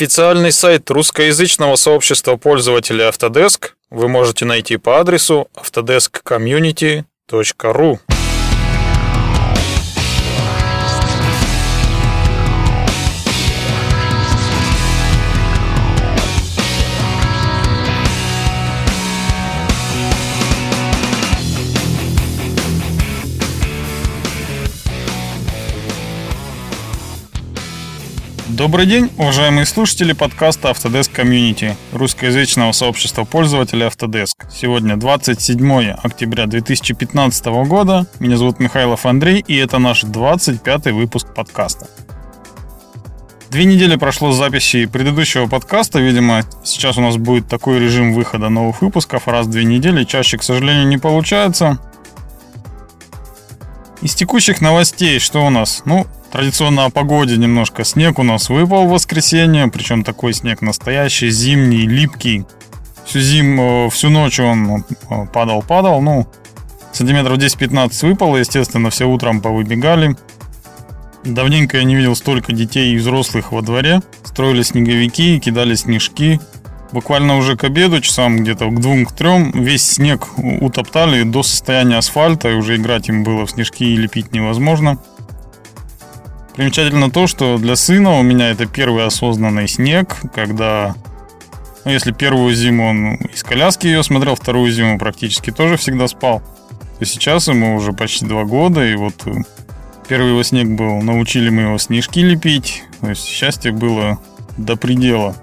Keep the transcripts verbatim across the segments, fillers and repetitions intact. Официальный сайт русскоязычного сообщества пользователей Autodesk вы можете найти по адресу autodesk community точка ru. Добрый день, уважаемые слушатели подкаста Autodesk Community, русскоязычного сообщества пользователей Autodesk. Сегодня двадцать седьмое октября две тысячи пятнадцатого года. Меня зовут Михаилов Андрей, и это наш двадцать пятый выпуск подкаста. Две недели прошло с записи предыдущего подкаста. Видимо, сейчас у нас будет такой режим выхода новых выпусков раз в две недели. Чаще, к сожалению, не получается. Из текущих новостей что у нас? Ну, традиционно о погоде немножко. Снег у нас выпал в воскресенье, причем такой снег настоящий, зимний, липкий. Всю зиму, всю ночь он падал-падал, ну, сантиметров десять-пятнадцать выпало, естественно, все утром повыбегали. Давненько я не видел столько детей и взрослых во дворе. Строили снеговики, кидали снежки. Буквально уже к обеду, часам где-то к двум, к трем, весь снег утоптали до состояния асфальта, и уже играть им было в снежки и лепить невозможно. Примечательно то, что для сына у меня это первый осознанный снег, когда, ну, если первую зиму он из коляски ее смотрел, вторую зиму практически тоже всегда спал, то сейчас ему уже почти два года, и вот первый его снег был, научили мы его снежки лепить, то есть счастье было до предела.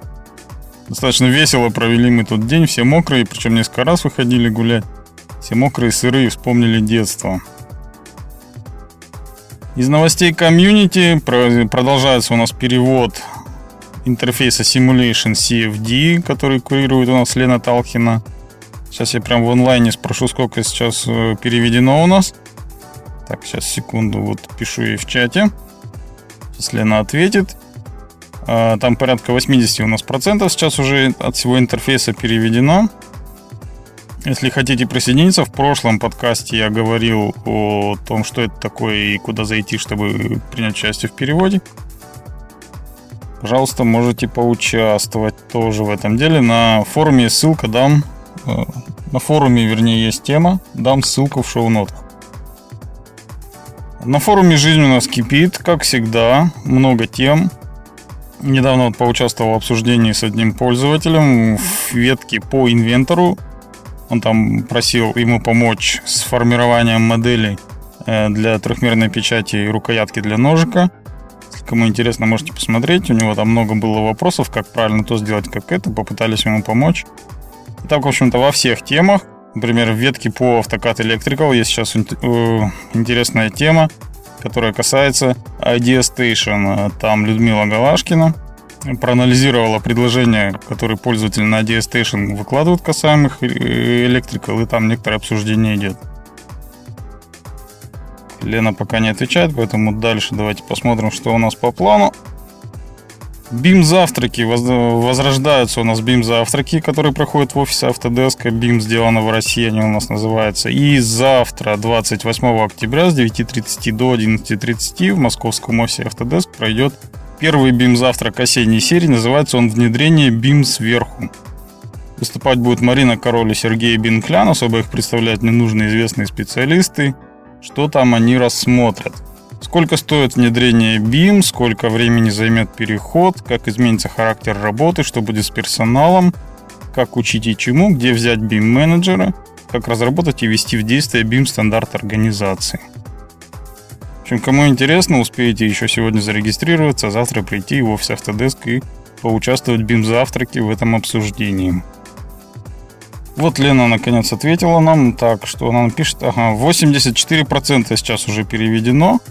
Достаточно весело провели мы тот день, все мокрые, причем несколько раз выходили гулять, все мокрые, сырые, вспомнили детство. Из новостей комьюнити продолжается у нас перевод интерфейса Simulation си эф ди, который курирует у нас Лена Талхина. Сейчас я прям в онлайне спрошу, сколько сейчас переведено у нас. Так, сейчас, секунду, вот пишу ей в чате. Сейчас Лена ответит. Там порядка восемьдесят у нас процентов сейчас уже от всего интерфейса переведено. Если хотите присоединиться, в прошлом подкасте я говорил о том, что это такое и куда зайти, чтобы принять участие в переводе. Пожалуйста, можете поучаствовать тоже в этом деле. На форуме ссылка дам. На форуме, вернее, есть тема. Дам ссылку в шоу-нотах. На форуме жизнь у нас кипит, как всегда. Много тем. Недавно вот поучаствовал в обсуждении с одним пользователем в ветке по инвентору. Он там просил ему помочь с формированием моделей для трехмерной печати и рукоятки для ножика. Если кому интересно, можете посмотреть. У него там много было вопросов, как правильно то сделать, как это. Попытались ему помочь. И так, в общем-то, во всех темах. Например, в ветке по AutoCAD Electrical есть сейчас интересная тема, которая касается Idea Station. Там Lyudmila Galashkina проанализировала предложения, которые пользователи на Idea Station выкладывают касаемых Electrical, и там некоторое обсуждение идет. Лена пока не отвечает, поэтому дальше давайте посмотрим, что у нас по плану. БИМ-завтраки. Возрождаются у нас БИМ-завтраки, которые проходят в офисе Autodesk. БИМ сделано в России, они у нас называются. И завтра, двадцать восьмого октября, с девяти тридцати до одиннадцати тридцати в московском офисе Autodesk пройдет первый БИМ-завтрак осенней серии. Называется он «Внедрение БИМ сверху». Выступать будут Марина Король и Сергей Бинклян. Особо их представлять не нужно, известные специалисты. Что там они рассмотрят? Сколько стоит внедрение БИМ? Сколько времени займет переход? Как изменится характер работы? Что будет с персоналом? Как учить и чему? Где взять БИМ-менеджера? Как разработать и ввести в действие БИМ-стандарт организации? В общем, кому интересно, успеете еще сегодня зарегистрироваться, а завтра прийти в офис Autodesk и поучаствовать в БИМ-завтраке в этом обсуждении. Вот Лена наконец ответила нам. Так, что она пишет? Ага, восемьдесят четыре процента сейчас уже переведено.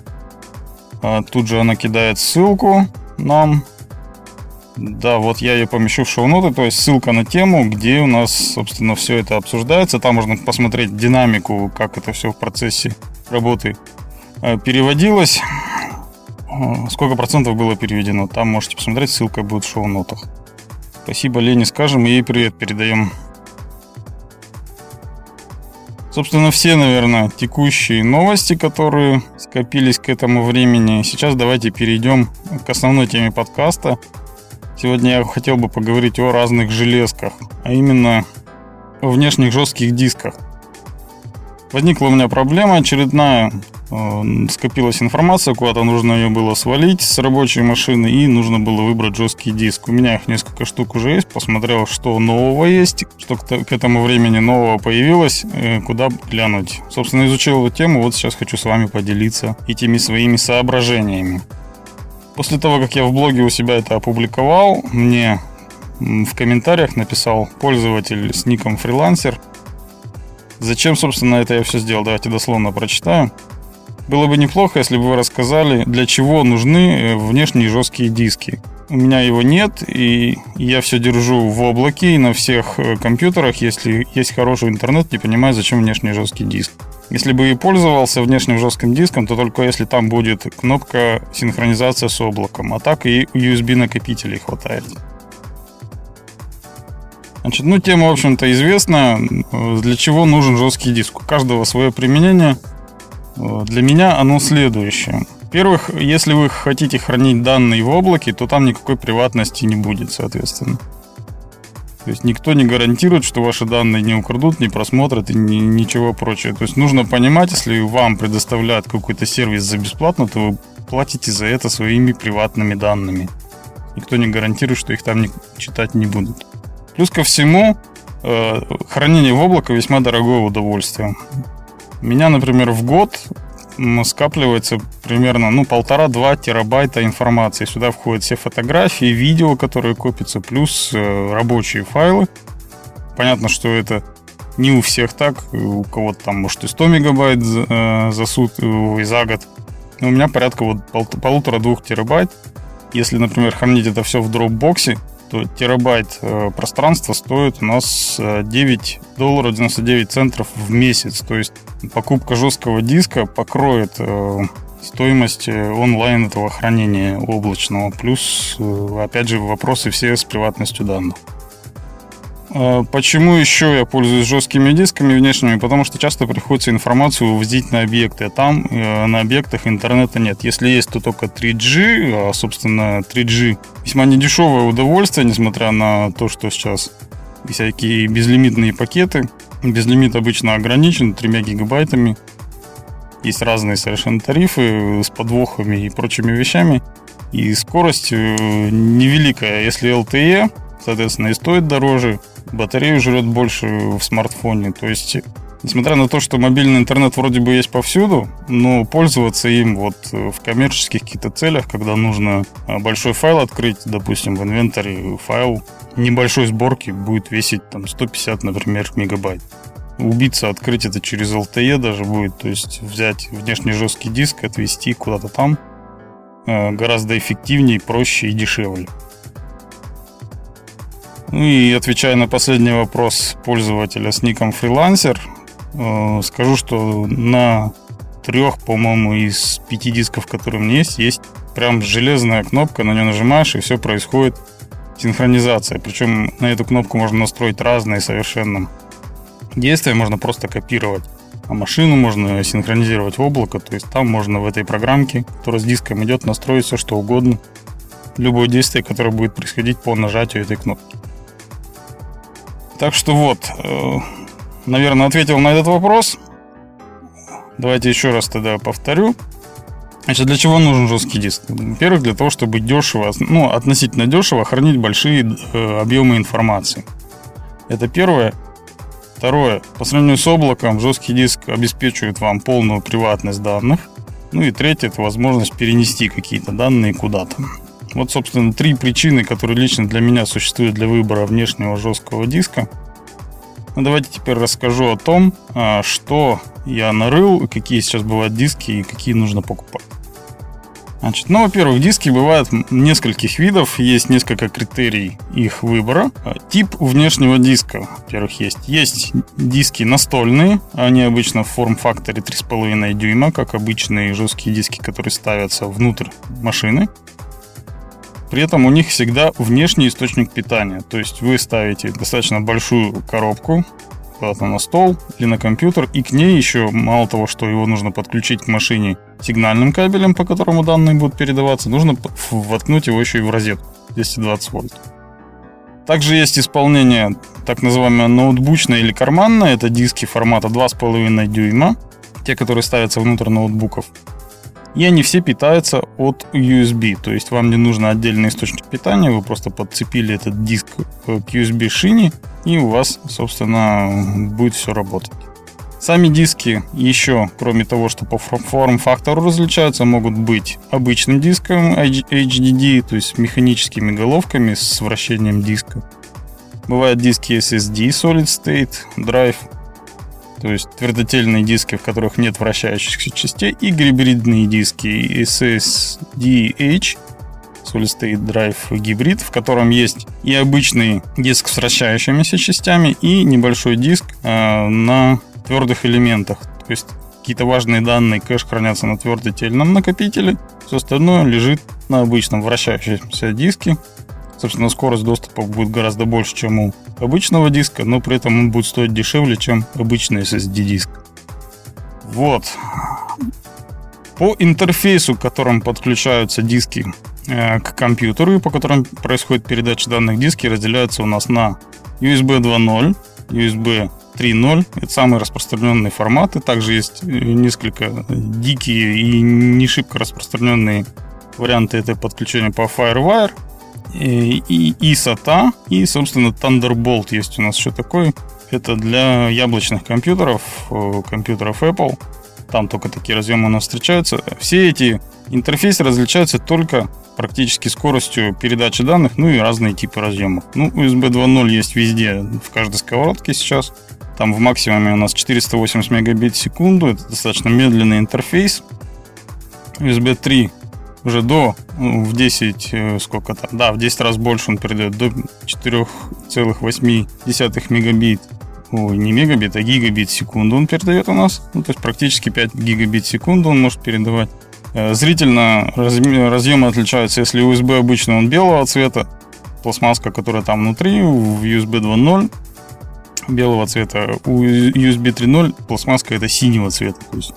А тут же она кидает ссылку нам. Да, вот я ее помещу в шоу-ноты, то есть ссылка на тему, где у нас, собственно, все это обсуждается. Там можно посмотреть динамику, как это все в процессе работы переводилось, сколько процентов было переведено. Там можете посмотреть, ссылка будет в шоу-нотах. Спасибо Лене скажем, ей привет передаем. Собственно, все, наверное, текущие новости, которые скопились к этому времени. Сейчас давайте перейдем к основной теме подкаста. Сегодня я хотел бы поговорить о разных железках, а именно о внешних жестких дисках. Возникла у меня проблема очередная, скопилась информация, куда-то нужно ее было свалить с рабочей машины, и нужно было выбрать жесткий диск. У меня их несколько штук уже есть, посмотрел, что нового есть, что к этому времени нового появилось, куда глянуть. Собственно, изучил эту тему, вот сейчас хочу с вами поделиться этими своими соображениями. После того, как я в блоге у себя это опубликовал, мне в комментариях написал пользователь с ником «Фрилансер». Зачем, собственно, это я все сделал? Давайте дословно прочитаю. Было бы неплохо, если бы вы рассказали, для чего нужны внешние жесткие диски. У меня его нет, и я все держу в облаке и на всех компьютерах. Если есть хороший интернет, не понимаю, зачем внешний жесткий диск. Если бы и пользовался внешним жестким диском, то только если там будет кнопка синхронизация с облаком. А так и ю эс би-накопителей хватает. Значит, ну, тема, в общем-то, известна. Для чего нужен жесткий диск? У каждого свое применение. Для меня оно следующее. Во-первых, если вы хотите хранить данные в облаке, то там никакой приватности не будет, соответственно. То есть никто не гарантирует, что ваши данные не украдут, не просмотрят и ни, ничего прочего. То есть нужно понимать, если вам предоставляют какой-то сервис за бесплатно, то вы платите за это своими приватными данными. Никто не гарантирует, что их там не, читать не будут. Плюс ко всему, э, хранение в облаке весьма дорогое удовольствие. У меня, например, в год скапливается примерно ну, полтора-два терабайта информации. Сюда входят все фотографии, видео, которые копятся, плюс э, рабочие файлы. Понятно, что это не у всех так. У кого-то там, может, и сто мегабайт э, за сутки и за год. Но у меня порядка вот пол- полутора-двух терабайт. Если, например, хранить это все в Dropbox, то терабайт э, пространства стоит у нас девять долларов девяносто девять центов в месяц. То есть покупка жесткого диска покроет э, стоимость онлайн этого хранения облачного. Плюс, э, опять же, вопросы все с приватностью данных. Э, почему еще я пользуюсь жесткими дисками внешними? Потому что часто приходится информацию вывозить на объекты, а там э, на объектах интернета нет. Если есть, то только три джи, а, собственно, три джи весьма недешевое удовольствие, несмотря на то, что сейчас всякие безлимитные пакеты. Безлимит обычно ограничен тремя гигабайтами. Есть разные совершенно тарифы с подвохами и прочими вещами. И скорость невеликая. Если эл ти и, соответственно, и стоит дороже. Батарею жрет больше в смартфоне. То есть, несмотря на то, что мобильный интернет вроде бы есть повсюду, но пользоваться им вот в коммерческих каких-то целях, когда нужно большой файл открыть, допустим, в инвентаре файл небольшой сборки будет весить там сто пятьдесят, например, мегабайт. Убиться, открыть это через эл ти и даже будет, то есть взять внешний жесткий диск, отвезти куда-то там гораздо эффективнее, проще и дешевле. Ну и отвечая на последний вопрос пользователя с ником «Фрилансер», скажу, что на трех, по-моему, из пяти дисков, которые у меня есть, есть прям железная кнопка, на нее нажимаешь, и все происходит синхронизация. Причем на эту кнопку можно настроить разные совершенно действия, можно просто копировать. А машину можно синхронизировать в облако, то есть там можно в этой программке, которая с диском идет, настроить все, что угодно. Любое действие, которое будет происходить по нажатию этой кнопки. Так что вот... Наверное, ответил на этот вопрос. Давайте еще раз тогда повторю. Значит, для чего нужен жесткий диск? Во-первых, для того, чтобы дешево, ну, относительно дешево хранить большие э, объемы информации. Это первое. Второе. По сравнению с облаком, жесткий диск обеспечивает вам полную приватность данных. Ну и третье, это возможность перенести какие-то данные куда-то. Вот, собственно, три причины, которые лично для меня существуют для выбора внешнего жесткого диска. Ну, давайте теперь расскажу о том, что я нарыл, какие сейчас бывают диски и какие нужно покупать. Значит, ну, во-первых, диски бывают нескольких видов, есть несколько критерий их выбора. Тип внешнего диска, во-первых, есть. Есть диски настольные, они обычно в форм-факторе три с половиной дюйма, как обычные жесткие диски, которые ставятся внутрь машины. При этом у них всегда внешний источник питания. То есть вы ставите достаточно большую коробку куда-то на стол или на компьютер, и к ней еще, мало того, что его нужно подключить к машине сигнальным кабелем, по которому данные будут передаваться, нужно воткнуть его еще и в розетку двести двадцать вольт. Также есть исполнение так называемое ноутбучное или карманное. Это диски формата два с половиной дюйма, те, которые ставятся внутрь ноутбуков. И они все питаются от ю эс би. То есть вам не нужно отдельный источник питания. Вы просто подцепили этот диск к ю эс би-шине, и у вас, собственно, будет все работать. Сами диски еще, кроме того, что по форм-фактору различаются, могут быть обычным диском эйч ди ди, то есть механическими головками с вращением диска. Бывают диски эс эс ди, Solid State Drive, то есть твердотельные диски, в которых нет вращающихся частей, и гибридные диски эс эс ди эйч, Solid State Drive гибрид, в котором есть и обычный диск с вращающимися частями, и небольшой диск э, на... твердых элементах, то есть какие-то важные данные кэш хранятся на твердотельном накопителе, все остальное лежит на обычном вращающемся диске. Собственно, скорость доступа будет гораздо больше, чем у обычного диска, но при этом он будет стоить дешевле, чем обычный эс эс ди-диск. Вот. По интерфейсу, к которому подключаются диски э, к компьютеру и по которым происходит передача данных, диски разделяются у нас на ю эс би два ноль, ю эс би три ноль, это самые распространенные форматы. Также есть несколько дикие и не шибко распространенные варианты. Это подключение по FireWire и, и, и SATA, и, собственно, Thunderbolt есть у нас еще такой. Это для яблочных компьютеров, компьютеров Apple. Там только такие разъемы у нас встречаются. Все эти интерфейсы различаются только практически скоростью передачи данных, ну и разные типы разъемов. Ну, ю эс би два ноль есть везде, в каждой сковородке сейчас. Там в максимуме у нас четыреста восемьдесят мегабит в секунду. Это достаточно медленный интерфейс. ю эс би три уже до ну, в десять сколько там, да, в десять раз больше он передает, до четыре целых восемь десятых мегабит. Ой, не мегабит, а гигабит в секунду он передает у нас. Ну, то есть практически пять гигабит в секунду он может передавать. Зрительно разъемы отличаются. Если ю эс би обычно он белого цвета, пластмасска, которая там внутри, в ю эс би два ноль белого цвета, у ю эс би три ноль пластмасска это синего цвета. То есть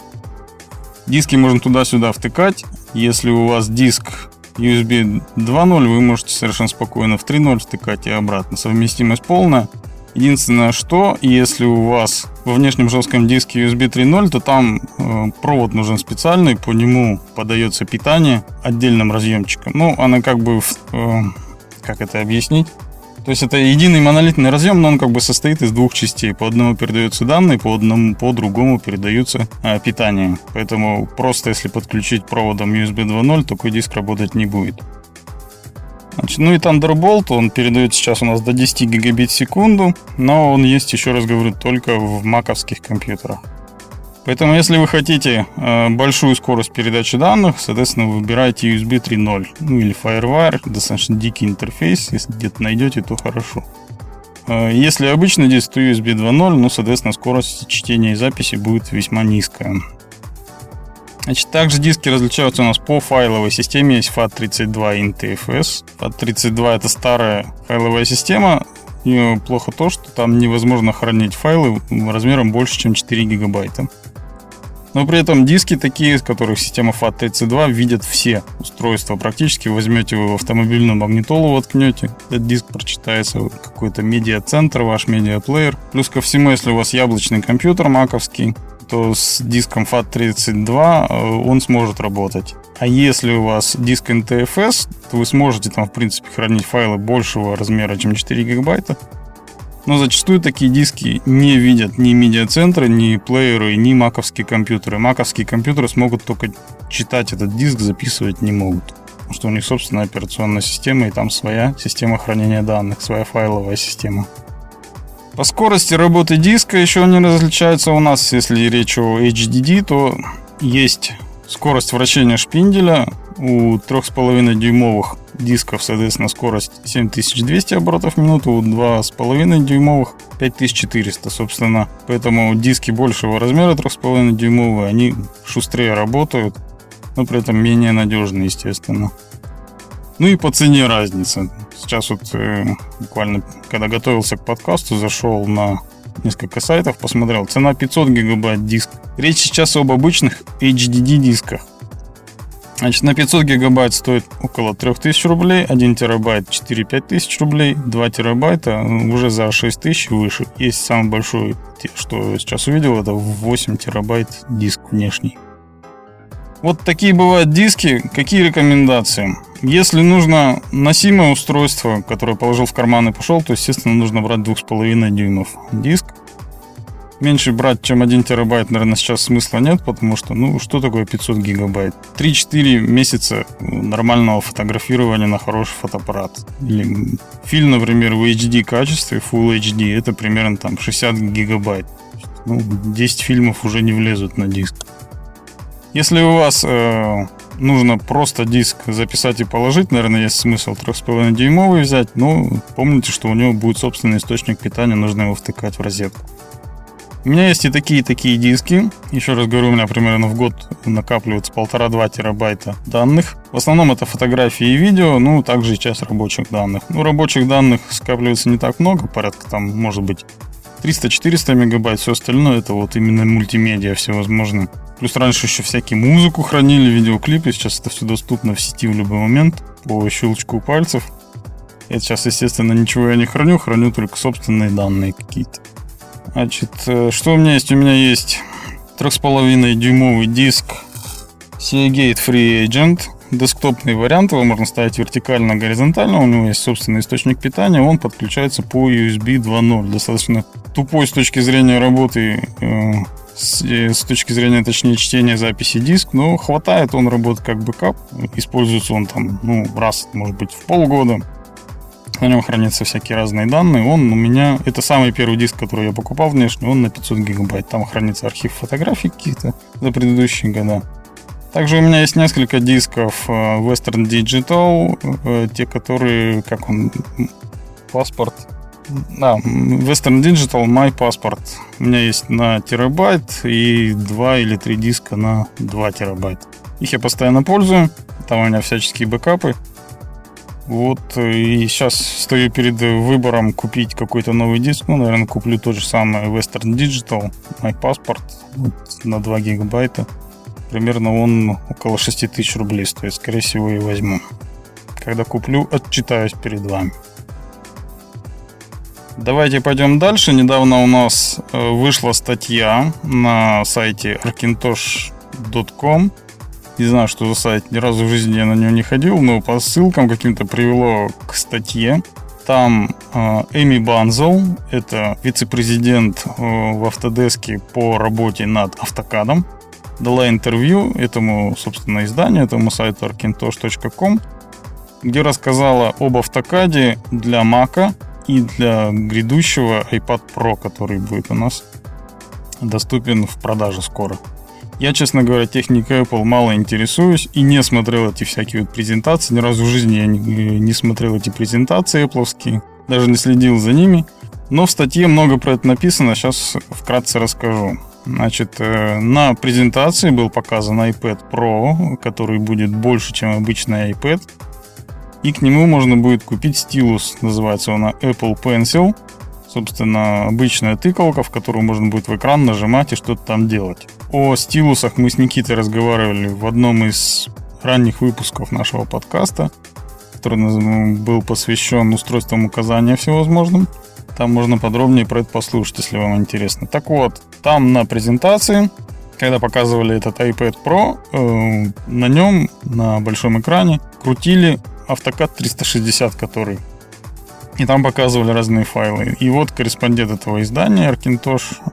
диски можно туда-сюда втыкать. Если у вас диск ю эс би два ноль, вы можете совершенно спокойно в три ноль втыкать и обратно. Совместимость полная. Единственное, что если у вас во внешнем жестком диске ю эс би три ноль, то там э, провод нужен специальный, по нему подается питание отдельным разъемчиком. Ну, она как бы... Э, как это объяснить? То есть это единый монолитный разъем, но он как бы состоит из двух частей. По одному передаются данные, по одному, по другому передаются э, питание. Поэтому просто если подключить проводом ю эс би два ноль, такой диск работать не будет. Значит, ну и Thunderbolt, он передает сейчас у нас до десять гигабит в секунду, но он есть, еще раз говорю, только в маковских компьютерах. Поэтому, если вы хотите э, большую скорость передачи данных, соответственно, выбирайте ю эс би три ноль, ну или FireWire, достаточно дикий интерфейс, если где-то найдете, то хорошо. Э, если обычный диск, то ю эс би два ноль, ну, соответственно, скорость чтения и записи будет весьма низкая. Значит, также диски различаются у нас по файловой системе. Есть эф эй ти тридцать два и эн ти эф эс. эф эй ти тридцать два это старая файловая система. И плохо то, что там невозможно хранить файлы размером больше, чем четыре гигабайта. Но при этом диски такие, из которых система эф эй ти тридцать два видит все устройства. Практически возьмете вы в автомобильную магнитолу, воткнете, этот диск прочитается в какой-то медиа-центр, ваш медиаплеер. Плюс ко всему, если у вас яблочный компьютер маковский, то с диском эф эй ти тридцать два он сможет работать. А если у вас диск эн ти эф эс, то вы сможете там, в принципе, хранить файлы большего размера, чем четыре гигабайта. Но зачастую такие диски не видят ни медиа-центры, ни плееры, ни маковские компьютеры. Маковские компьютеры смогут только читать этот диск, записывать не могут. Потому что у них собственная операционная система, и там своя система хранения данных, своя файловая система. По скорости работы диска еще они различаются у нас. Если речь о эйч ди ди, то есть скорость вращения шпинделя. У три целых пять десятых дюймовых дисков, соответственно, скорость семь тысяч двести оборотов в минуту, у два с половиной дюймовых пять тысяч четыреста, собственно. Поэтому диски большего размера, три целых пять десятых дюймовые, они шустрее работают, но при этом менее надежны, естественно. Ну и по цене разница. Сейчас вот э, буквально, когда готовился к подкасту, зашел на несколько сайтов посмотрел. Цена пятьсот гигабайт диск. Речь сейчас об обычных эйч ди ди дисках. Значит, на пятьсот гигабайт стоит около три тысячи рублей, один терабайт четыре-пять тысяч рублей, два терабайта уже за шесть тысяч выше. Есть самый большой, что я сейчас увидел, это восемь терабайт диск внешний. Вот такие бывают диски. Какие рекомендации? Если нужно носимое устройство, которое положил в карман и пошел, то, естественно, нужно брать две целых пять десятых дюймов диск. Меньше брать, чем один терабайт, наверное, сейчас смысла нет, потому что, ну, что такое пятьсот гигабайт? три-четыре месяца нормального фотографирования на хороший фотоаппарат. Или фильм, например, в эйч ди качестве, Full эйч ди, это примерно там шестьдесят гигабайт. Ну, десять фильмов уже не влезут на диск. Если у вас э, нужно просто диск записать и положить, наверное, есть смысл три целых пять десятых дюймовый взять, но помните, что у него будет собственный источник питания, нужно его втыкать в розетку. У меня есть и такие, и такие диски. Еще раз говорю, у меня примерно в год накапливается полтора-два терабайта данных. В основном это фотографии и видео, ну, также и часть рабочих данных. Ну, рабочих данных скапливается не так много, порядка там, может быть, триста-четыреста мегабайт, все остальное это вот именно мультимедиа всевозможные. Плюс раньше еще всякие музыку хранили, видеоклипы, сейчас это все доступно в сети в любой момент по щелчку пальцев. Это сейчас, естественно, ничего я не храню, храню только собственные данные какие-то. Значит, что у меня есть? У меня есть три целых пять десятых дюймовый диск Seagate FreeAgent, десктопный вариант, его можно ставить вертикально, горизонтально, у него есть собственный источник питания, он подключается по ю эс би два точка ноль, достаточно тупой с точки зрения работы, э, с, э, с точки зрения, точнее, чтения записи диск, но хватает, он работает как бэкап, используется он там, ну, раз, может быть, в полгода. На нем хранятся всякие разные данные. Он у меня, это самый первый диск, который я покупал внешне, он на пятьсот гигабайт. Там хранится архив фотографий каких-то за предыдущие года. Также у меня есть несколько дисков Western Digital, те, которые, как он, паспорт. Да, Western Digital My Passport. У меня есть на терабайт и два или три диска на два терабайта. Их я постоянно пользую. Там у меня всяческие бэкапы. Вот, и сейчас стою перед выбором купить какой-то новый диск. Ну, наверное, куплю тот же самый Western Digital, MyPassport вот, на два гигабайта. Примерно он около шесть тысяч рублей стоит. Скорее всего, и возьму. Когда куплю, отчитаюсь перед вами. Давайте пойдем дальше. Недавно у нас вышла статья на сайте архитош точка ком. Не знаю, что за сайт, ни разу в жизни я на него не ходил, но по ссылкам каким-то привело к статье. Там Эми Банзел, это вице-президент в Autodesk по работе над AutoCAD, дала интервью этому, собственно, изданию, этому сайту архитош точка ком, где рассказала об AutoCAD для Mac и для грядущего iPad Pro, который будет у нас доступен в продаже скоро. Я, честно говоря, техникой Apple мало интересуюсь и не смотрел эти всякие вот презентации. Ни разу в жизни я не, не смотрел эти презентации Apple'овские, даже не следил за ними. Но в статье много про это написано, сейчас вкратце расскажу. Значит, на презентации был показан iPad Pro, который будет больше, чем обычный iPad. И к нему можно будет купить стилус, называется он Apple Pencil. Собственно, обычная тыкалка, в которую можно будет в экран нажимать и что-то там делать. О стилусах мы с Никитой разговаривали в одном из ранних выпусков нашего подкаста, который был посвящен устройствам указания всевозможным. Там можно подробнее про это послушать, если вам интересно. Так вот, там на презентации, когда показывали этот iPad Pro, на нем, на большом экране, крутили AutoCAD триста шестьдесят, который... И там показывали разные файлы. И вот корреспондент этого издания архитош точка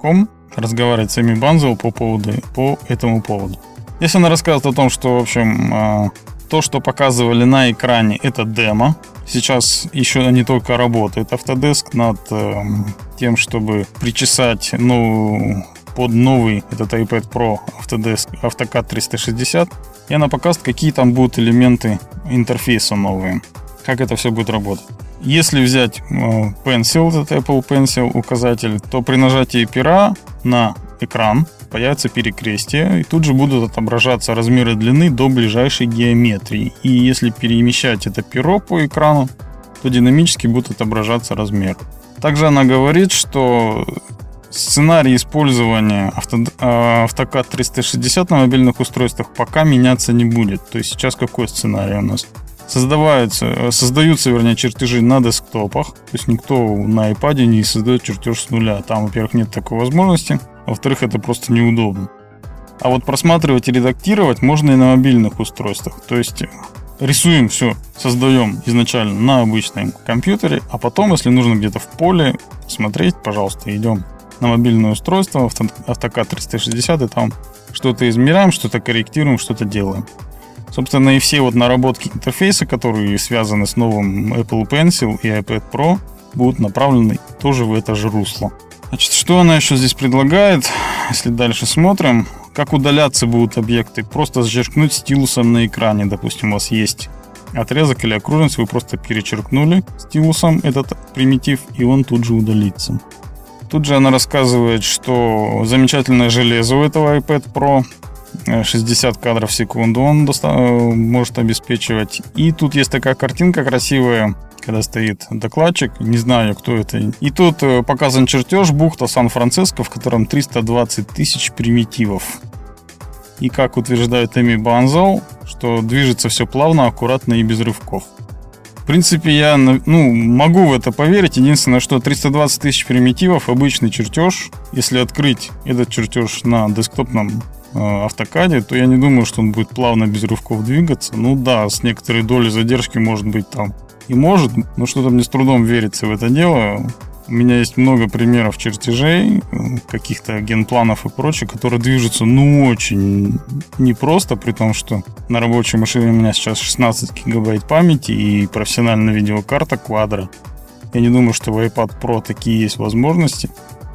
ком разговаривает с Эми Банзел по поводу, по этому поводу. Здесь она рассказывает о том, что, в общем, то, что показывали на экране, это демо. Сейчас еще не только работает Autodesk над тем, чтобы причесать новую, под новый этот iPad Pro Autodesk AutoCAD триста шестьдесят. И она покажет, какие там будут элементы интерфейса новые, как это все будет работать. Если взять Pencil, этот Apple Pencil указатель, то при нажатии пера на экран появится перекрестие, и тут же будут отображаться размеры длины до ближайшей геометрии. И если перемещать это перо по экрану, то динамически будут отображаться размеры. Также она говорит, что сценарий использования авто, AutoCAD триста шестьдесят на мобильных устройствах пока меняться не будет. То есть сейчас какой сценарий у нас? Создаются, создаются, вернее, чертежи на десктопах. То есть никто на iPad не создает чертеж с нуля. Там, во-первых, нет такой возможности. Во-вторых, это просто неудобно. А вот просматривать и редактировать можно и на мобильных устройствах. То есть рисуем все, создаем изначально на обычном компьютере, а потом, если нужно где-то в поле смотреть, пожалуйста, идем на мобильное устройство, AutoCAD триста шестьдесят, и там что-то измеряем, что-то корректируем, что-то делаем. Собственно, и все вот наработки интерфейса, которые связаны с новым Apple Pencil и iPad Pro, будут направлены тоже в это же русло. Значит, что она еще здесь предлагает, если дальше смотрим, как удаляться будут объекты? Просто зачеркнуть стилусом на экране. Допустим, у вас есть отрезок или окружность, вы просто перечеркнули стилусом этот примитив, и он тут же удалится. Тут же она рассказывает, что замечательное железо у этого iPad Pro, шестьдесят кадров в секунду он доста- может обеспечивать. И тут есть такая картинка красивая, когда стоит докладчик, не знаю, кто это. И тут показан чертеж бухта Сан-Франциско, в котором триста двадцать тысяч примитивов. И как утверждает Эми Банзел, что движется все плавно, аккуратно и без рывков. В принципе, я ну, могу в это поверить. Единственное, что триста двадцать тысяч примитивов, обычный чертеж. Если открыть этот чертеж на десктопном AutoCAD, то я не думаю, что он будет плавно без рывков двигаться. Ну да, с некоторой долей задержки может быть там и может, но что-то мне с трудом верится в это дело. У меня есть много примеров чертежей, каких-то генпланов и прочее, которые движутся ну очень непросто, при том, что на рабочей машине у меня сейчас шестнадцать гигабайт памяти и профессиональная видеокарта Quadro. Я не думаю, что в iPad Pro такие есть возможности.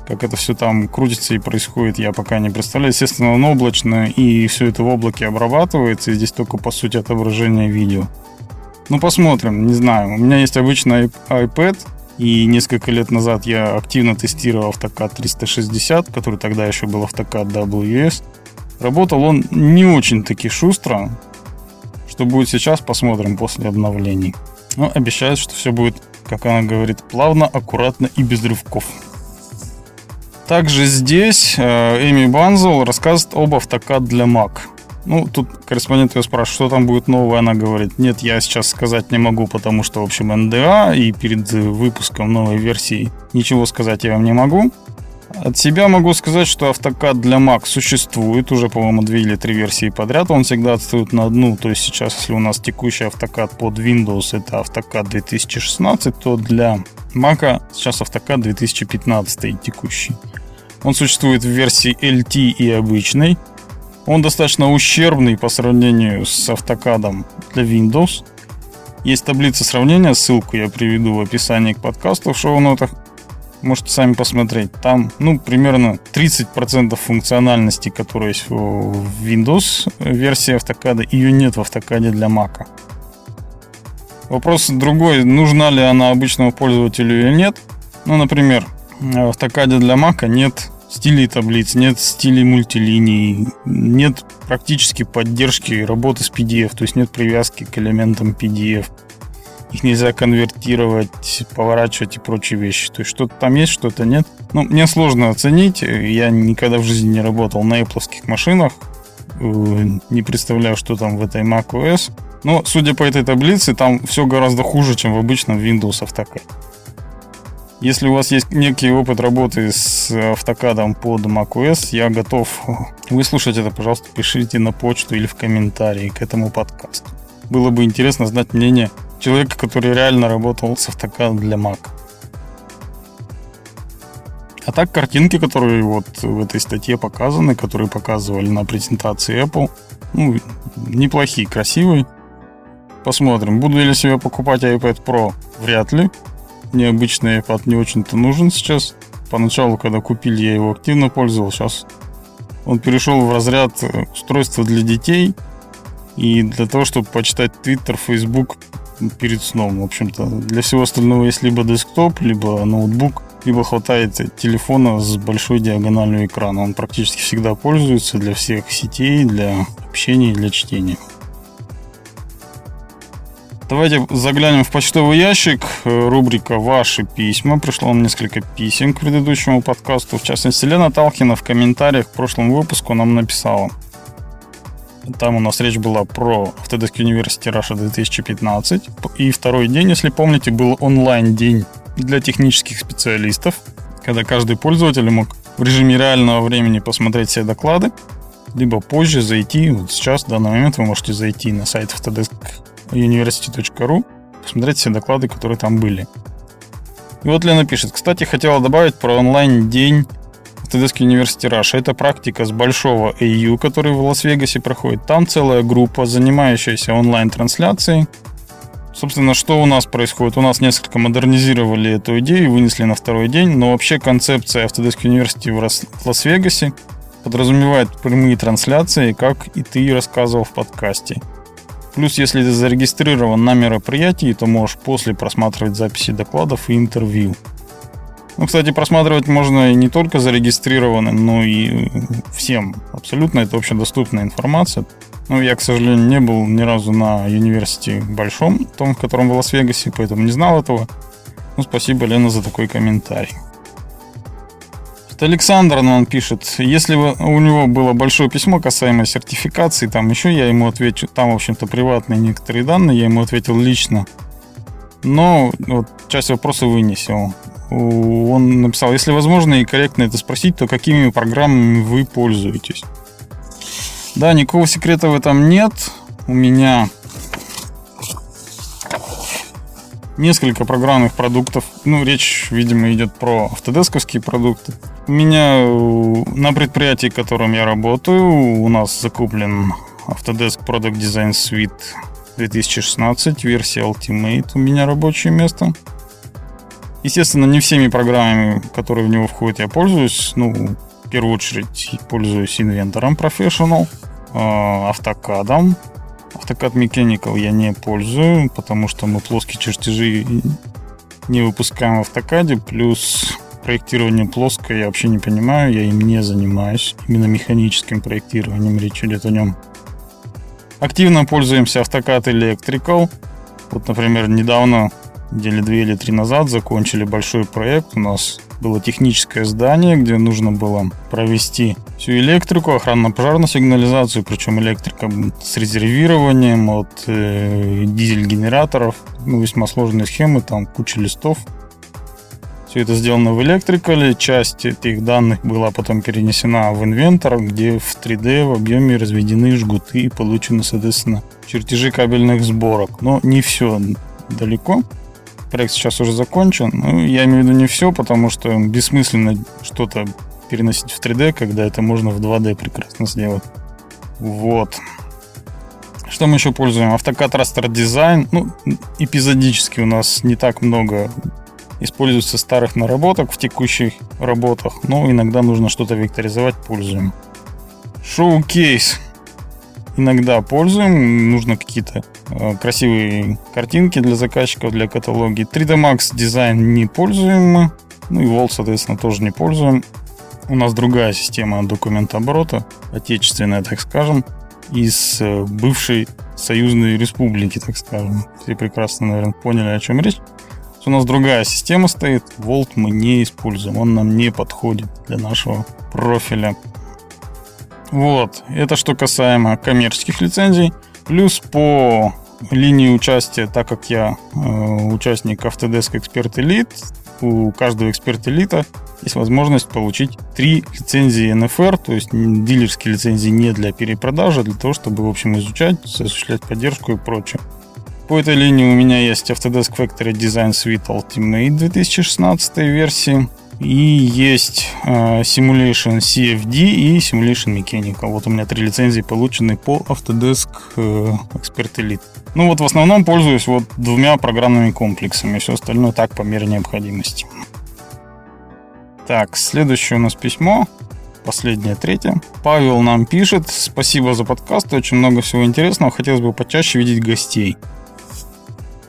Как это все там крутится и происходит, я пока не представляю. Естественно, он облачно, и все это в облаке обрабатывается, и здесь только, по сути, отображение видео. Ну, посмотрим, не знаю. У меня есть обычный iPad, и несколько лет назад я активно тестировал AutoCAD триста шестьдесят, который тогда еще был AutoCAD дабл ю эс. Работал он не очень-таки шустро. Что будет сейчас, посмотрим после обновлений. Но обещают, что все будет, как она говорит, плавно, аккуратно и без рывков. Также здесь Эми Банзел рассказывает об AutoCAD для Mac. Ну, тут корреспондент ее спрашивает, что там будет новое. Она говорит, нет, я сейчас сказать не могу, потому что, в общем, эн дэ а, и перед выпуском новой версии ничего сказать я вам не могу. От себя могу сказать, что AutoCAD для Mac существует уже, по-моему, две или три версии подряд. Он всегда отстаёт на одну. То есть сейчас, если у нас текущий AutoCAD под Windows, это AutoCAD две тысячи шестнадцать, то для Mac сейчас AutoCAD две тысячи пятнадцать текущий. Он существует в версии эл ти и обычной. Он достаточно ущербный по сравнению с AutoCAD для Windows. Есть таблица сравнения, ссылку я приведу в описании к подкасту в шоу-нотах. Можете сами посмотреть. Там ну, примерно тридцать процентов функциональности, которая есть в Windows версии AutoCAD, ее нет в AutoCAD для Mac. Вопрос другой, нужна ли она обычному пользователю или нет. Ну, например, в AutoCAD для Mac нет стилей таблиц, нет стилей мультилиний, нет практически поддержки работы с пи ди эф, то есть нет привязки к элементам пи ди эф. Их нельзя конвертировать, поворачивать и прочие вещи. То есть что-то там есть, что-то нет. Ну, мне сложно оценить. Я никогда в жизни не работал на Apple-овских машинах. Не представляю, что там в этой macOS. Но, судя по этой таблице, там все гораздо хуже, чем в обычном Windows AutoCAD. Если у вас есть некий опыт работы с AutoCAD под macOS, я готов выслушать это. Пожалуйста, пишите на почту или в комментарии к этому подкасту. Было бы интересно знать мнение человека, который реально работал с AutoCAD для Mac. А так, картинки, которые вот в этой статье показаны, которые показывали на презентации Apple, ну, неплохие, красивые. Посмотрим, буду ли себе покупать iPad Pro? Вряд ли. Мне обычный iPad не очень-то нужен сейчас. Поначалу, когда купили, я его активно пользовался. Сейчас он перешел в разряд устройства для детей и для того, чтобы почитать Twitter, Facebook перед сном. В общем-то, для всего остального есть либо десктоп, либо ноутбук, либо хватает телефона с большой диагональю экрана. Он практически всегда пользуется для всех сетей, для общения и для чтения. Давайте заглянем в почтовый ящик. Рубрика «Ваши письма». Пришло нам несколько писем к предыдущему подкасту. В частности, Лена Талхина в комментариях к прошлому выпуску нам написала. Там у нас речь была про Autodesk University Russia две тысячи пятнадцать. И второй день, если помните, был онлайн-день для технических специалистов, когда каждый пользователь мог в режиме реального времени посмотреть все доклады, либо позже зайти, вот сейчас, в данный момент, вы можете зайти на сайт autodesk university точка ru, посмотреть все доклады, которые там были. И вот Лена пишет: кстати, хотела добавить про онлайн-день Autodesk University Russia. Это практика с большого эй ю, который в Лас-Вегасе проходит. Там целая группа, занимающаяся онлайн-трансляцией. Собственно, что у нас происходит? У нас несколько модернизировали эту идею и вынесли на второй день, но вообще концепция Autodesk University в Лас-Вегасе подразумевает прямые трансляции, как и ты рассказывал в подкасте. Плюс, если ты зарегистрирован на мероприятии, то можешь после просматривать записи докладов и интервью. Ну, кстати, просматривать можно и не только зарегистрированным, но и всем абсолютно. Это общедоступная информация. Ну, я, к сожалению, не был ни разу на университете большом, том, в котором в Лас-Вегасе, поэтому не знал этого. Ну, спасибо, Лена, за такой комментарий. Это Александр нам пишет: если у него было большое письмо касаемо сертификации, там еще я ему отвечу, там, в общем-то, приватные некоторые данные, я ему ответил лично. Но вот часть вопроса вынесел. Он написал: если возможно и корректно это спросить, то какими программами вы пользуетесь? Да, никакого секрета в этом нет. У меня несколько программных продуктов. Ну, речь, видимо, идет про автодесковские продукты. У меня на предприятии, в котором я работаю, у нас закуплен Autodesk Product Design Suite две тысячи шестнадцать, версия Ultimate, у меня рабочее место. Естественно, не всеми программами, которые в него входят, я пользуюсь. Ну, в первую очередь пользуюсь Inventor Professional, AutoCAD. AutoCAD Mechanical я не пользую, потому что мы плоские чертежи не выпускаем в AutoCAD. Плюс проектирование плоское я вообще не понимаю, я им не занимаюсь. Именно механическим проектированием речь идет о нем. Активно пользуемся AutoCAD Electrical. Вот, например, недавно, недели две или три назад, закончили большой проект. У нас было техническое здание, где нужно было провести всю электрику, охранно-пожарную сигнализацию, причем электрика с резервированием от э, дизель-генераторов. Ну, весьма сложные схемы, там куча листов. Все это сделано в Electrical. Часть этих данных была потом перенесена в Inventor, где в три дэ в объеме разведены жгуты и получены, соответственно, чертежи кабельных сборок. Но не все далеко. Проект сейчас уже закончен. Ну, я имею в виду не все, потому что бессмысленно что-то переносить в три дэ, когда это можно в два дэ прекрасно сделать. Вот. Что мы еще пользуем? AutoCAD Raster Design. Ну, эпизодически у нас не так много используется старых наработок в текущих работах, но иногда нужно что-то векторизовать, пользуем. Шоукейс. Иногда пользуем, нужно какие-то э, красивые картинки для заказчиков, для каталоги. три дэ Max дизайн не пользуем мы. Ну и Vault, соответственно, тоже не пользуем. У нас другая система документооборота, отечественная, так скажем, из бывшей союзной республики, так скажем. Все прекрасно, наверное, поняли, о чем речь. У нас другая система стоит. Vault мы не используем, он нам не подходит для нашего профиля. Вот, это что касаемо коммерческих лицензий. Плюс по линии участия, так как я э, участник Autodesk Expert Elite, у каждого Expert Elite есть возможность получить три лицензии эн эф эр, то есть дилерские лицензии не для перепродажи, а для того, чтобы, в общем, изучать, осуществлять поддержку и прочее. По этой линии у меня есть Autodesk Factory Design Suite Ultimate две тысячи шестнадцать версии. И есть э, Simulation си эф ди и Simulation Mechanical. Вот у меня три лицензии получены по Autodesk э, Expert Elite. Ну вот в основном пользуюсь вот двумя программными комплексами. Все остальное так, по мере необходимости. Так, следующее у нас письмо. Последнее, третье. Павел нам пишет: спасибо за подкаст, очень много всего интересного. Хотелось бы почаще видеть гостей.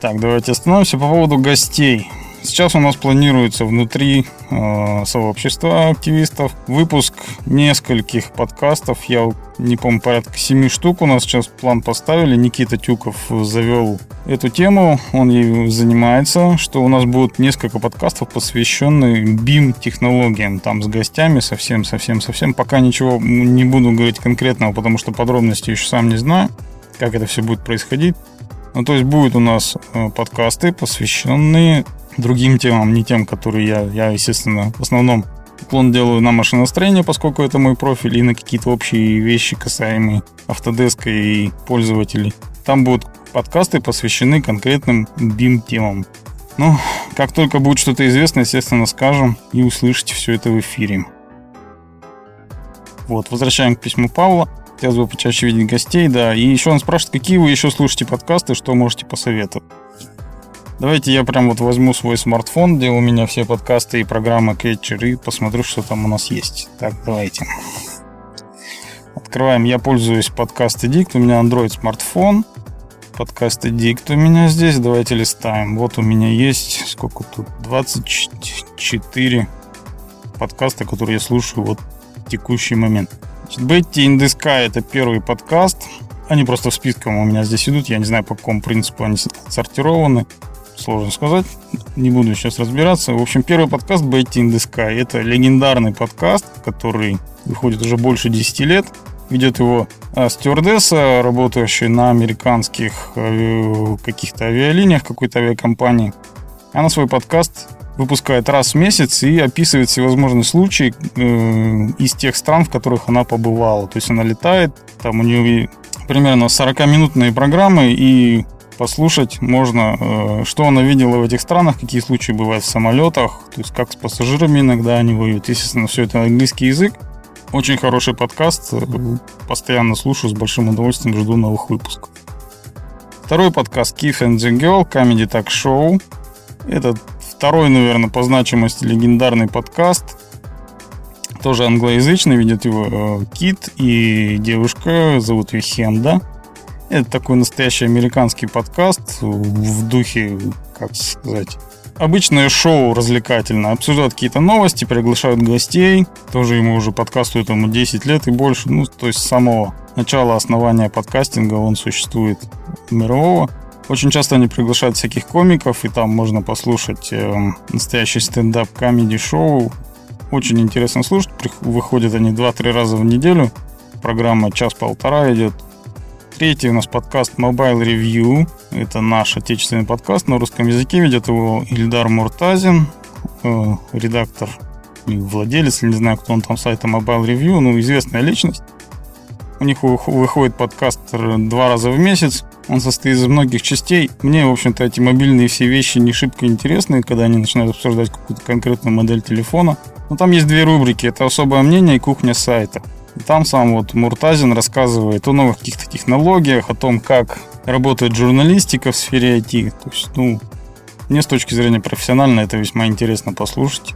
Так, давайте остановимся по поводу гостей. Сейчас у нас планируется внутри э, сообщества активистов выпуск нескольких подкастов. Я не помню, порядка семи штук у нас сейчас план поставили. Никита Тюков завел эту тему, он ею занимается, что у нас будет несколько подкастов, посвященных бим-технологиям, там с гостями совсем-совсем-совсем. Пока ничего не буду говорить конкретного, потому что подробности еще сам не знаю, как это все будет происходить. Ну, то есть будут у нас подкасты, посвященные другим темам, не тем, которые я, я, естественно, в основном уклон делаю на машиностроение, поскольку это мой профиль, и на какие-то общие вещи, касаемые Autodesk и пользователей. Там будут подкасты, посвящены конкретным бим-темам. Ну, как только будет что-то известно, естественно, скажем, и услышите все это в эфире. Вот, возвращаем к письму Павла. Хотелось бы почаще видеть гостей, да. И еще он спрашивает, какие вы еще слушаете подкасты, что можете посоветовать. Давайте я прям вот возьму свой смартфон, где у меня все подкасты и программы Catcher, и посмотрю, что там у нас есть. Так, давайте. Открываем. Я пользуюсь подкаст Addict. У меня Android смартфон. Подкаст Addict у меня здесь. Давайте листаем. Вот у меня есть, сколько тут, двадцать четыре подкаста, которые я слушаю вот в текущий момент. Betty in the Sky — это первый подкаст. Они просто в списком у меня здесь идут. Я не знаю, по какому принципу они сортированы. Сложно сказать. Не буду сейчас разбираться. В общем, первый подкаст Betty in the Sky — это легендарный подкаст, который выходит уже больше десяти лет. Ведет его стюардесса, работающая на американских каких-то авиалиниях, какой-то авиакомпании. Она свой подкаст выпускает раз в месяц и описывает всевозможные случаи из тех стран, в которых она побывала. То есть она летает, там у нее примерно сорокаминутные программы, и послушать можно, что она видела в этих странах, какие случаи бывают в самолетах, то есть как с пассажирами иногда они воюют. Естественно, все это английский язык. Очень хороший подкаст, постоянно слушаю, с большим удовольствием жду новых выпусков. Второй подкаст Keith and the Girl, Comedy Talk Show. Это второй, наверное, по значимости легендарный подкаст. Тоже англоязычный, ведет его Кит и девушка, зовут ее Хенда. Это такой настоящий американский подкаст в духе, как сказать, обычное шоу развлекательное. Обсуждают какие-то новости, приглашают гостей. Тоже ему уже подкасту этому десять лет и больше. Ну, то есть с самого начала основания подкастинга он существует мирового. Очень часто они приглашают всяких комиков, и там можно послушать э, настоящий стендап-комеди-шоу. Очень интересно слушать. Выходят они два-три раза в неделю. Программа час-полтора идет. Третий у нас подкаст Mobile Review. Это наш отечественный подкаст на русском языке. Ведет его Ильдар Муртазин, э, редактор или владелец, не знаю, кто он там, сайта Mobile Review, но известная личность. У них выходит подкаст два раза в месяц. Он состоит из многих частей. Мне, в общем-то, эти мобильные все вещи не шибко интересны, когда они начинают обсуждать какую-то конкретную модель телефона. Но там есть две рубрики. Это «Особое мнение» и «Кухня сайта». И там сам вот Муртазин рассказывает о новых каких-то технологиях, о том, как работает журналистика в сфере ай ти. То есть, ну, мне с точки зрения профессиональной это весьма интересно послушать.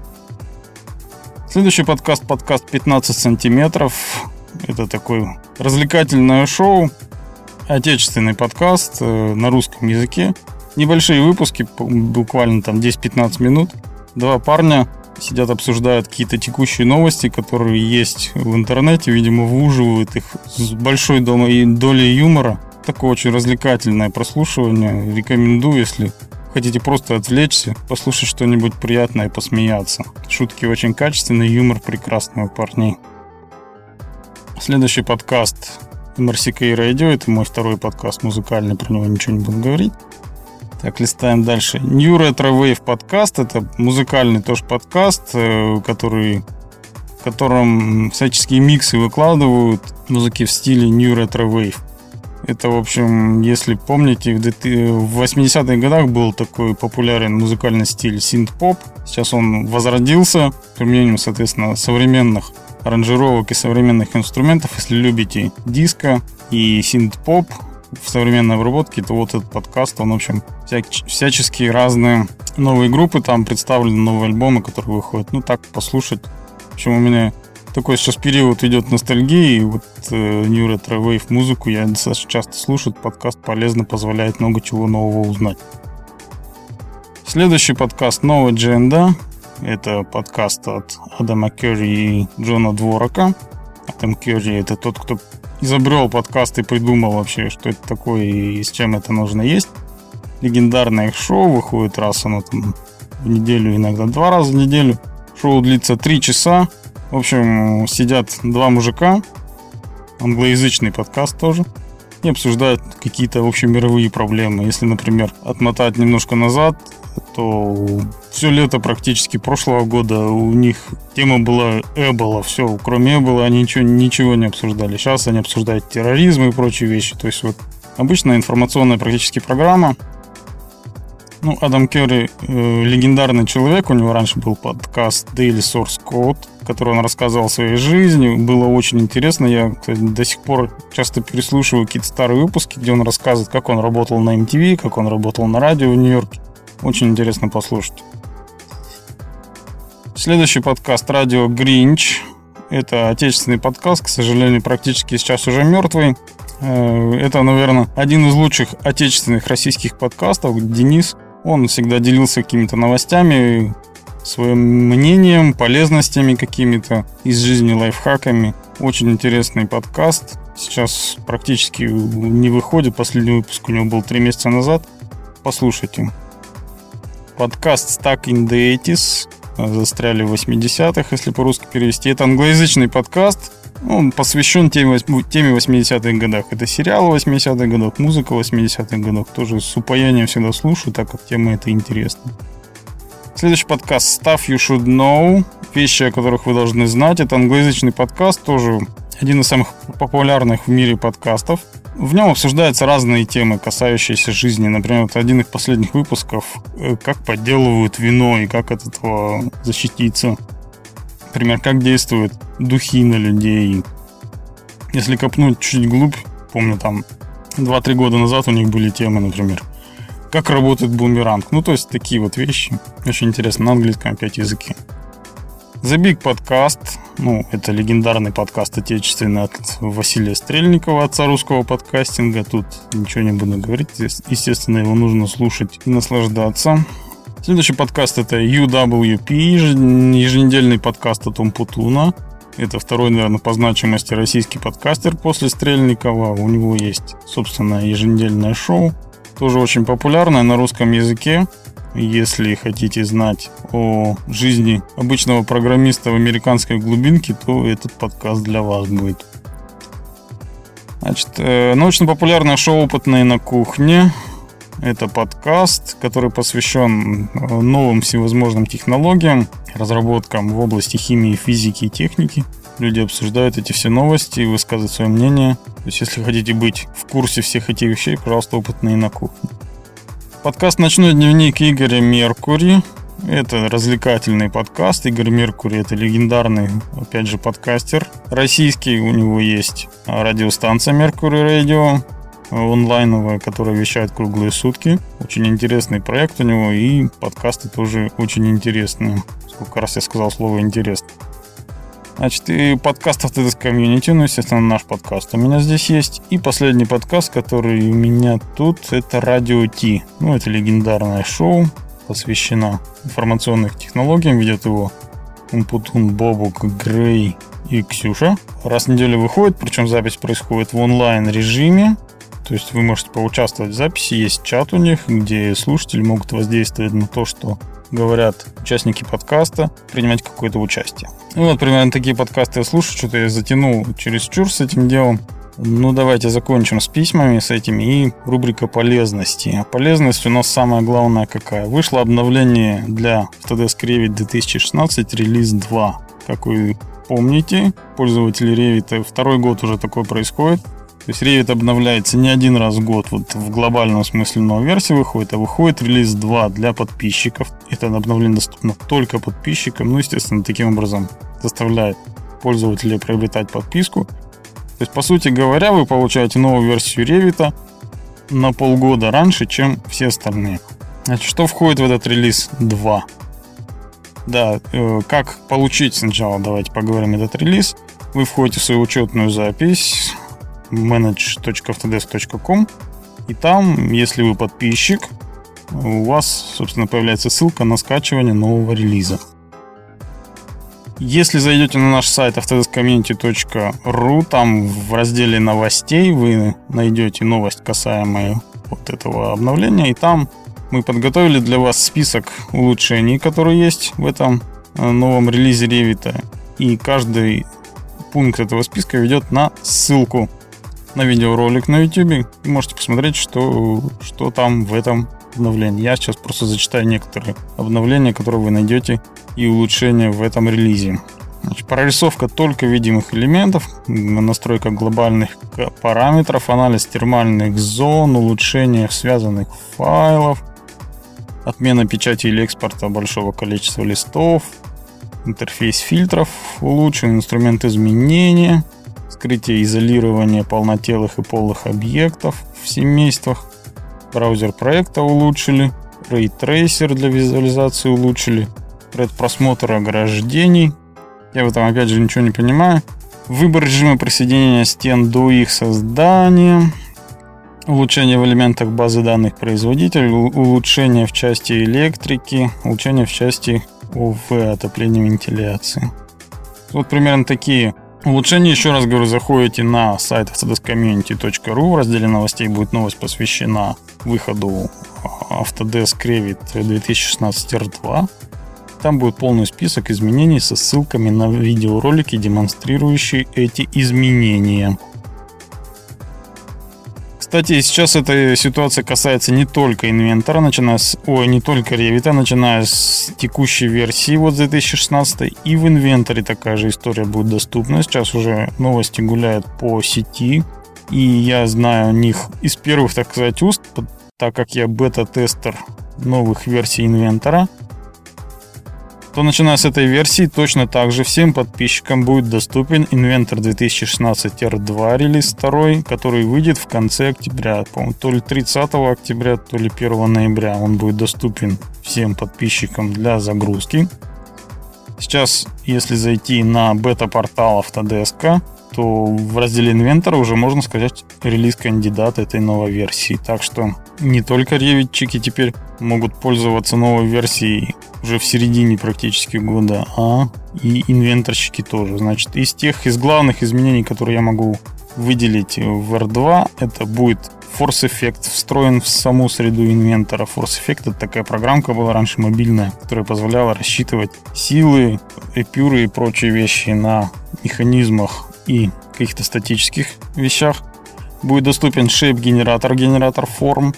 Следующий подкаст – подкаст пятнадцать сантиметров. Это такое развлекательное шоу, отечественный подкаст на русском языке. Небольшие выпуски, буквально там десять-пятнадцать минут. Два парня сидят, обсуждают какие-то текущие новости, которые есть в интернете, видимо, выуживают их с большой долей юмора. Такое очень развлекательное прослушивание. Рекомендую, если хотите просто отвлечься, послушать что-нибудь приятное и посмеяться. Шутки очень качественные, юмор прекрасный у парней. Следующий подкаст эм эр си кей Radio. Это мой второй подкаст музыкальный, про него ничего не буду говорить. Так, листаем дальше. New Retro Wave подкаст. Это музыкальный тоже подкаст, который, в котором всяческие миксы выкладывают музыки в стиле New Retro Wave. Это, в общем, если помните, в восьмидесятых годах был такой популярен музыкальный стиль синт-поп. Сейчас он возродился с применением, соответственно, современных аранжировок и современных инструментов. Если любите диско и синт-поп в современной обработке, то вот этот подкаст, он, в общем, всячески разные новые группы, там представлены новые альбомы, которые выходят. Ну, так послушать. В общем, у меня такой сейчас период идет ностальгии, и вот э, New Retro Wave музыку я достаточно часто слушаю. Подкаст полезно, позволяет много чего нового узнать. Следующий подкаст «Новая джи эн ди». Это подкаст от Адама Керри и Джона Дворака. Адам Керри – это тот, кто изобрел подкаст и придумал вообще, что это такое и с чем это нужно есть. Легендарное их шоу выходит раз оно там в неделю, иногда два раза в неделю. Шоу длится три часа. В общем, сидят два мужика, англоязычный подкаст тоже, и обсуждают какие-то общемировые проблемы. Если, например, отмотать немножко назад, то все лето практически прошлого года у них тема была Эбола. Все, кроме Эбола они ничего, ничего не обсуждали. Сейчас они обсуждают терроризм и прочие вещи. То есть вот обычная информационная практически программа. Ну, Адам Керри э, легендарный человек. У него раньше был подкаст Daily Source Code, который он рассказывал о своей жизни. Было очень интересно. Я, кстати, до сих пор часто переслушиваю какие-то старые выпуски, где он рассказывает, как он работал на эм ти ви, как он работал на радио в Нью-Йорке. Очень интересно послушать. Следующий подкаст «Радио Гринч». Это отечественный подкаст, к сожалению, практически сейчас уже мертвый. Это, наверное, один из лучших отечественных российских подкастов. Денис, он всегда делился какими-то новостями, своим мнением, полезностями какими-то из жизни, лайфхаками. Очень интересный подкаст. Сейчас практически не выходит. Последний выпуск у него был три месяца назад. Послушайте. Подкаст «Stuck in the эйтис». «Застряли в восьмидесятых», если по-русски перевести. Это англоязычный подкаст. Он посвящен теме восьмидесятых годах. Это сериалы восьмидесятых годов, музыка восьмидесятых годов. Тоже с упоением всегда слушаю, так как тема эта интересна. Следующий подкаст «Stuff You Should Know». Вещи, о которых вы должны знать. Это англоязычный подкаст, тоже один из самых популярных в мире подкастов. В нем обсуждаются разные темы, касающиеся жизни. Например, вот один из последних выпусков «Как подделывают вино и как от этого защититься». Например, как действуют духи на людей. Если копнуть чуть глубь, помню, там два-три года назад у них были темы, например, как работает бумеранг. Ну, то есть такие вот вещи. Очень интересно, на английском опять языке. The Big Podcast, ну, это легендарный подкаст отечественный от Василия Стрельникова, отца русского подкастинга. Тут ничего не буду говорить. Естественно, его нужно слушать и наслаждаться. Следующий подкаст — это ю дабл ю пи, еженедельный подкаст от Умпутуна. Это второй, наверное, по значимости российский подкастер после Стрельникова. У него есть собственное еженедельное шоу, тоже очень популярное на русском языке. Если хотите знать о жизни обычного программиста в американской глубинке, то этот подкаст для вас будет. Значит, научно-популярное шоу «Опитнye на кухне». Это подкаст, который посвящен новым всевозможным технологиям, разработкам в области химии, физики и техники. Люди обсуждают эти все новости и высказывают свое мнение. То есть, если хотите быть в курсе всех этих вещей, пожалуйста, «Опитнye на кухне». Подкаст «Ночной дневник» Игоря Меркури. Это развлекательный подкаст. Игорь Меркури — это легендарный, опять же, подкастер российский. У него есть радиостанция «Меркури Радио», онлайновая, которая вещает круглые сутки. Очень интересный проект у него, и подкасты тоже очень интересные. Сколько раз я сказал слово «интересно». Значит, и подкаст «Autodesk Community», ну, естественно, наш подкаст у меня здесь есть. И последний подкаст, который у меня тут, это «Радио Ти». Ну, это легендарное шоу, посвящено информационным технологиям. Ведет его Умпутун, Бобук, Грей и Ксюша. Раз в неделю выходит, причем запись происходит в онлайн-режиме. То есть вы можете поучаствовать в записи. Есть чат у них, где слушатели могут воздействовать на то, что говорят участники подкаста, принимать какое-то участие. Ну вот, примерно такие подкасты я слушаю. Что-то я затянул чересчур с этим делом. Ну, давайте закончим с письмами, с этими. И рубрика «Полезности». А полезность у нас самая главная какая? Вышло обновление для Autodesk Revit две тысячи шестнадцать, релиз два. Как вы помните, пользователи Revit второй год уже такое происходит. То есть Revit обновляется не один раз в год, вот в глобальном смысле новая версия выходит, а выходит релиз два для подписчиков. Это обновление доступно только подписчикам, ну, естественно, таким образом заставляет пользователей приобретать подписку. То есть, по сути говоря, вы получаете новую версию Revit на полгода раньше, чем все остальные. Значит, что входит в этот релиз два? Да, э, как получить сначала, давайте поговорим этот релиз. Вы входите в свою учетную запись manage.autodesk точка ком, и там, если вы подписчик, у вас, собственно, появляется ссылка на скачивание нового релиза. Если зайдете на наш сайт автодеск комьюнити точка ру, там в разделе новостей вы найдете новость, касаемую вот этого обновления, и там мы подготовили для вас список улучшений, которые есть в этом новом релизе Revit. И каждый пункт этого списка ведет на ссылку на видеоролик на YouTube. И можете посмотреть, что, что там в этом обновлении. Я сейчас просто зачитаю некоторые обновления, которые вы найдете, и улучшения в этом релизе. Значит, прорисовка только видимых элементов, настройка глобальных параметров, анализ термальных зон, улучшение связанных файлов, отмена печати или экспорта большого количества листов, интерфейс фильтров улучшен, инструмент изменения, скрытие, изолирование полнотелых и полых объектов в семействах, браузер проекта улучшили, рейтрейсер для визуализации улучшили, предпросмотр ограждений. Я в этом опять же ничего не понимаю. Выбор режима присоединения стен до их создания, улучшение в элементах базы данных производителей, улучшение в части электрики, улучшение в части ОВ, отопления, вентиляции. Вот примерно такие улучшения. Еще раз говорю, заходите на сайт автодеск комьюнити точка ру, в разделе новостей будет новость, посвящена выходу Autodesk Revit две тысячи шестнадцать эр два. Там будет полный список изменений со ссылками на видеоролики, демонстрирующие эти изменения. Кстати, сейчас эта ситуация касается не только Инвентора, начиная с, ой, не только Revit, начиная с текущей версии вот две тысячи шестнадцать, и в Инвенторе такая же история будет доступна. Сейчас уже новости гуляют по сети, и я знаю о них из первых, так сказать, уст, так как я бета-тестер новых версий Инвентора. То начиная с этой версии точно так же всем подписчикам будет доступен Inventor две тысячи шестнадцать эр два релиз второй, который выйдет в конце октября, по-моему, то ли тридцатого октября, то ли первого ноября. Он будет доступен всем подписчикам для загрузки. Сейчас, если зайти на бета-портал Autodesk, то в разделе Inventor уже можно сказать релиз кандидата этой новой версии. Так что не только ревитчики теперь могут пользоваться новой версией уже в середине практически года, а и инвенторщики тоже. Значит, из тех, из главных изменений, которые я могу выделить в эр два, это будет Force Effect, встроен в саму среду инвентора. Force Effect — это такая программка была раньше мобильная, которая позволяла рассчитывать силы, эпюры и прочие вещи на механизмах и каких-то статических вещах. Будет доступен Shape-генератор, генератор форм.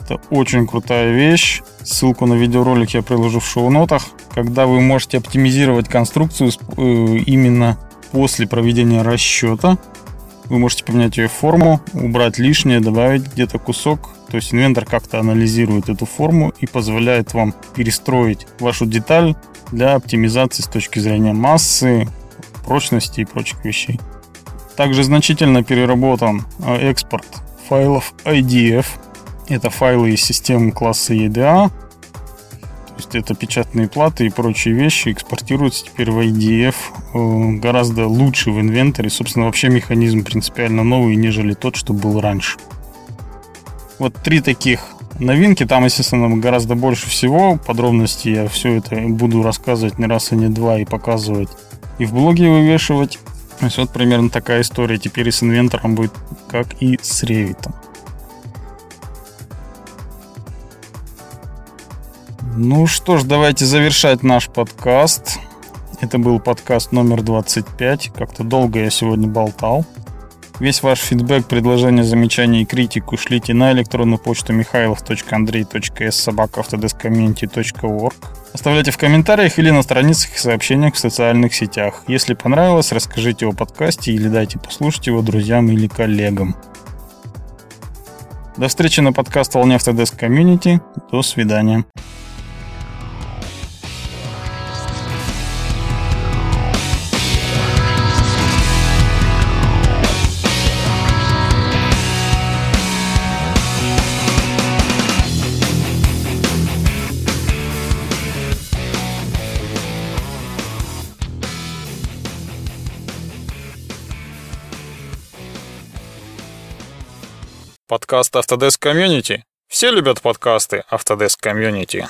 Это очень крутая вещь. Ссылку на видеоролик я приложу в шоу-нотах. Когда вы можете оптимизировать конструкцию именно после проведения расчета, вы можете поменять ее форму, убрать лишнее, добавить где-то кусок. То есть инвентор как-то анализирует эту форму и позволяет вам перестроить вашу деталь для оптимизации с точки зрения массы, прочности и прочих вещей. Также значительно переработан экспорт файлов ай ди эф. Это файлы из систем класса и ди эй. То есть это печатные платы и прочие вещи экспортируются теперь в ай ди эф гораздо лучше в инвентаре. Собственно, вообще механизм принципиально новый, нежели тот, что был раньше. Вот три таких новинки. Там, естественно, гораздо больше всего. Подробности я все это буду рассказывать не раз и не два и показывать, и в блоге вывешивать. То есть вот примерно такая история теперь и с инвентором будет, как и с Revit. Ну что ж, давайте завершать наш подкаст. Это был подкаст номер двадцать пять. Как-то долго я сегодня болтал. Весь ваш фидбэк, предложения, замечания и критику шлите на электронную почту михайлов точка андрей точка эс собака автодеск комьюнити точка орг. Оставляйте в комментариях или на страницах и сообщениях в социальных сетях. Если понравилось, расскажите о подкасте или дайте послушать его друзьям или коллегам. До встречи на подкаст-волне Autodesk Community. До свидания. Подкаст Autodesk Community Все любят подкасты Autodesk Community.